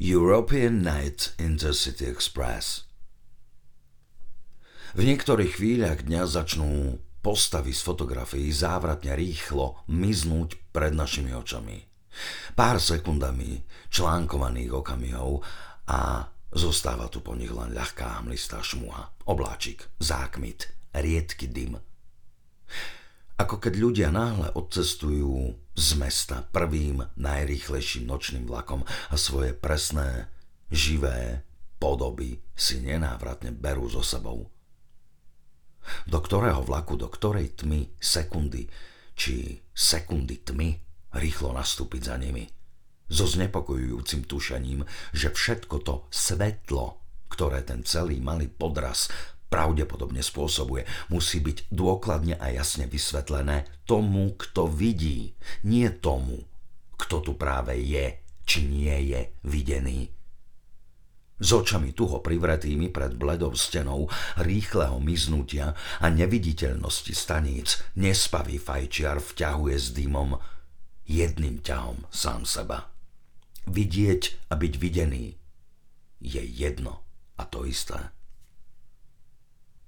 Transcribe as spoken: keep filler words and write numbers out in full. European Night Intercity Express. V niektorých chvíľach dňa začnú postavy z fotografií závratne rýchlo miznúť pred našimi očami. Pár sekundami článkovaných okamihov a zostáva tu po nich len ľahká hmlistá šmuha, obláčik, zákmit, riedky dym. Ako keď ľudia náhle odcestujú z mesta prvým najrýchlejším nočným vlakom a svoje presné, živé podoby si nenávratne berú so sebou. Do ktorého vlaku, do ktorej tmy sekundy či sekundy tmy rýchlo nastúpiť za nimi. So znepokojujúcim tušením, že všetko to svetlo, ktoré ten celý malý podraz pravdepodobne spôsobuje, musí byť dôkladne a jasne vysvetlené tomu, kto vidí, nie tomu, kto tu práve je, či nie je videný. S očami tuho privretými pred bledou stenou rýchleho miznutia a neviditeľnosti staníc nespavý fajčiar vťahuje s dymom jedným ťahom sám seba. Vidieť a byť videný je jedno a to isté.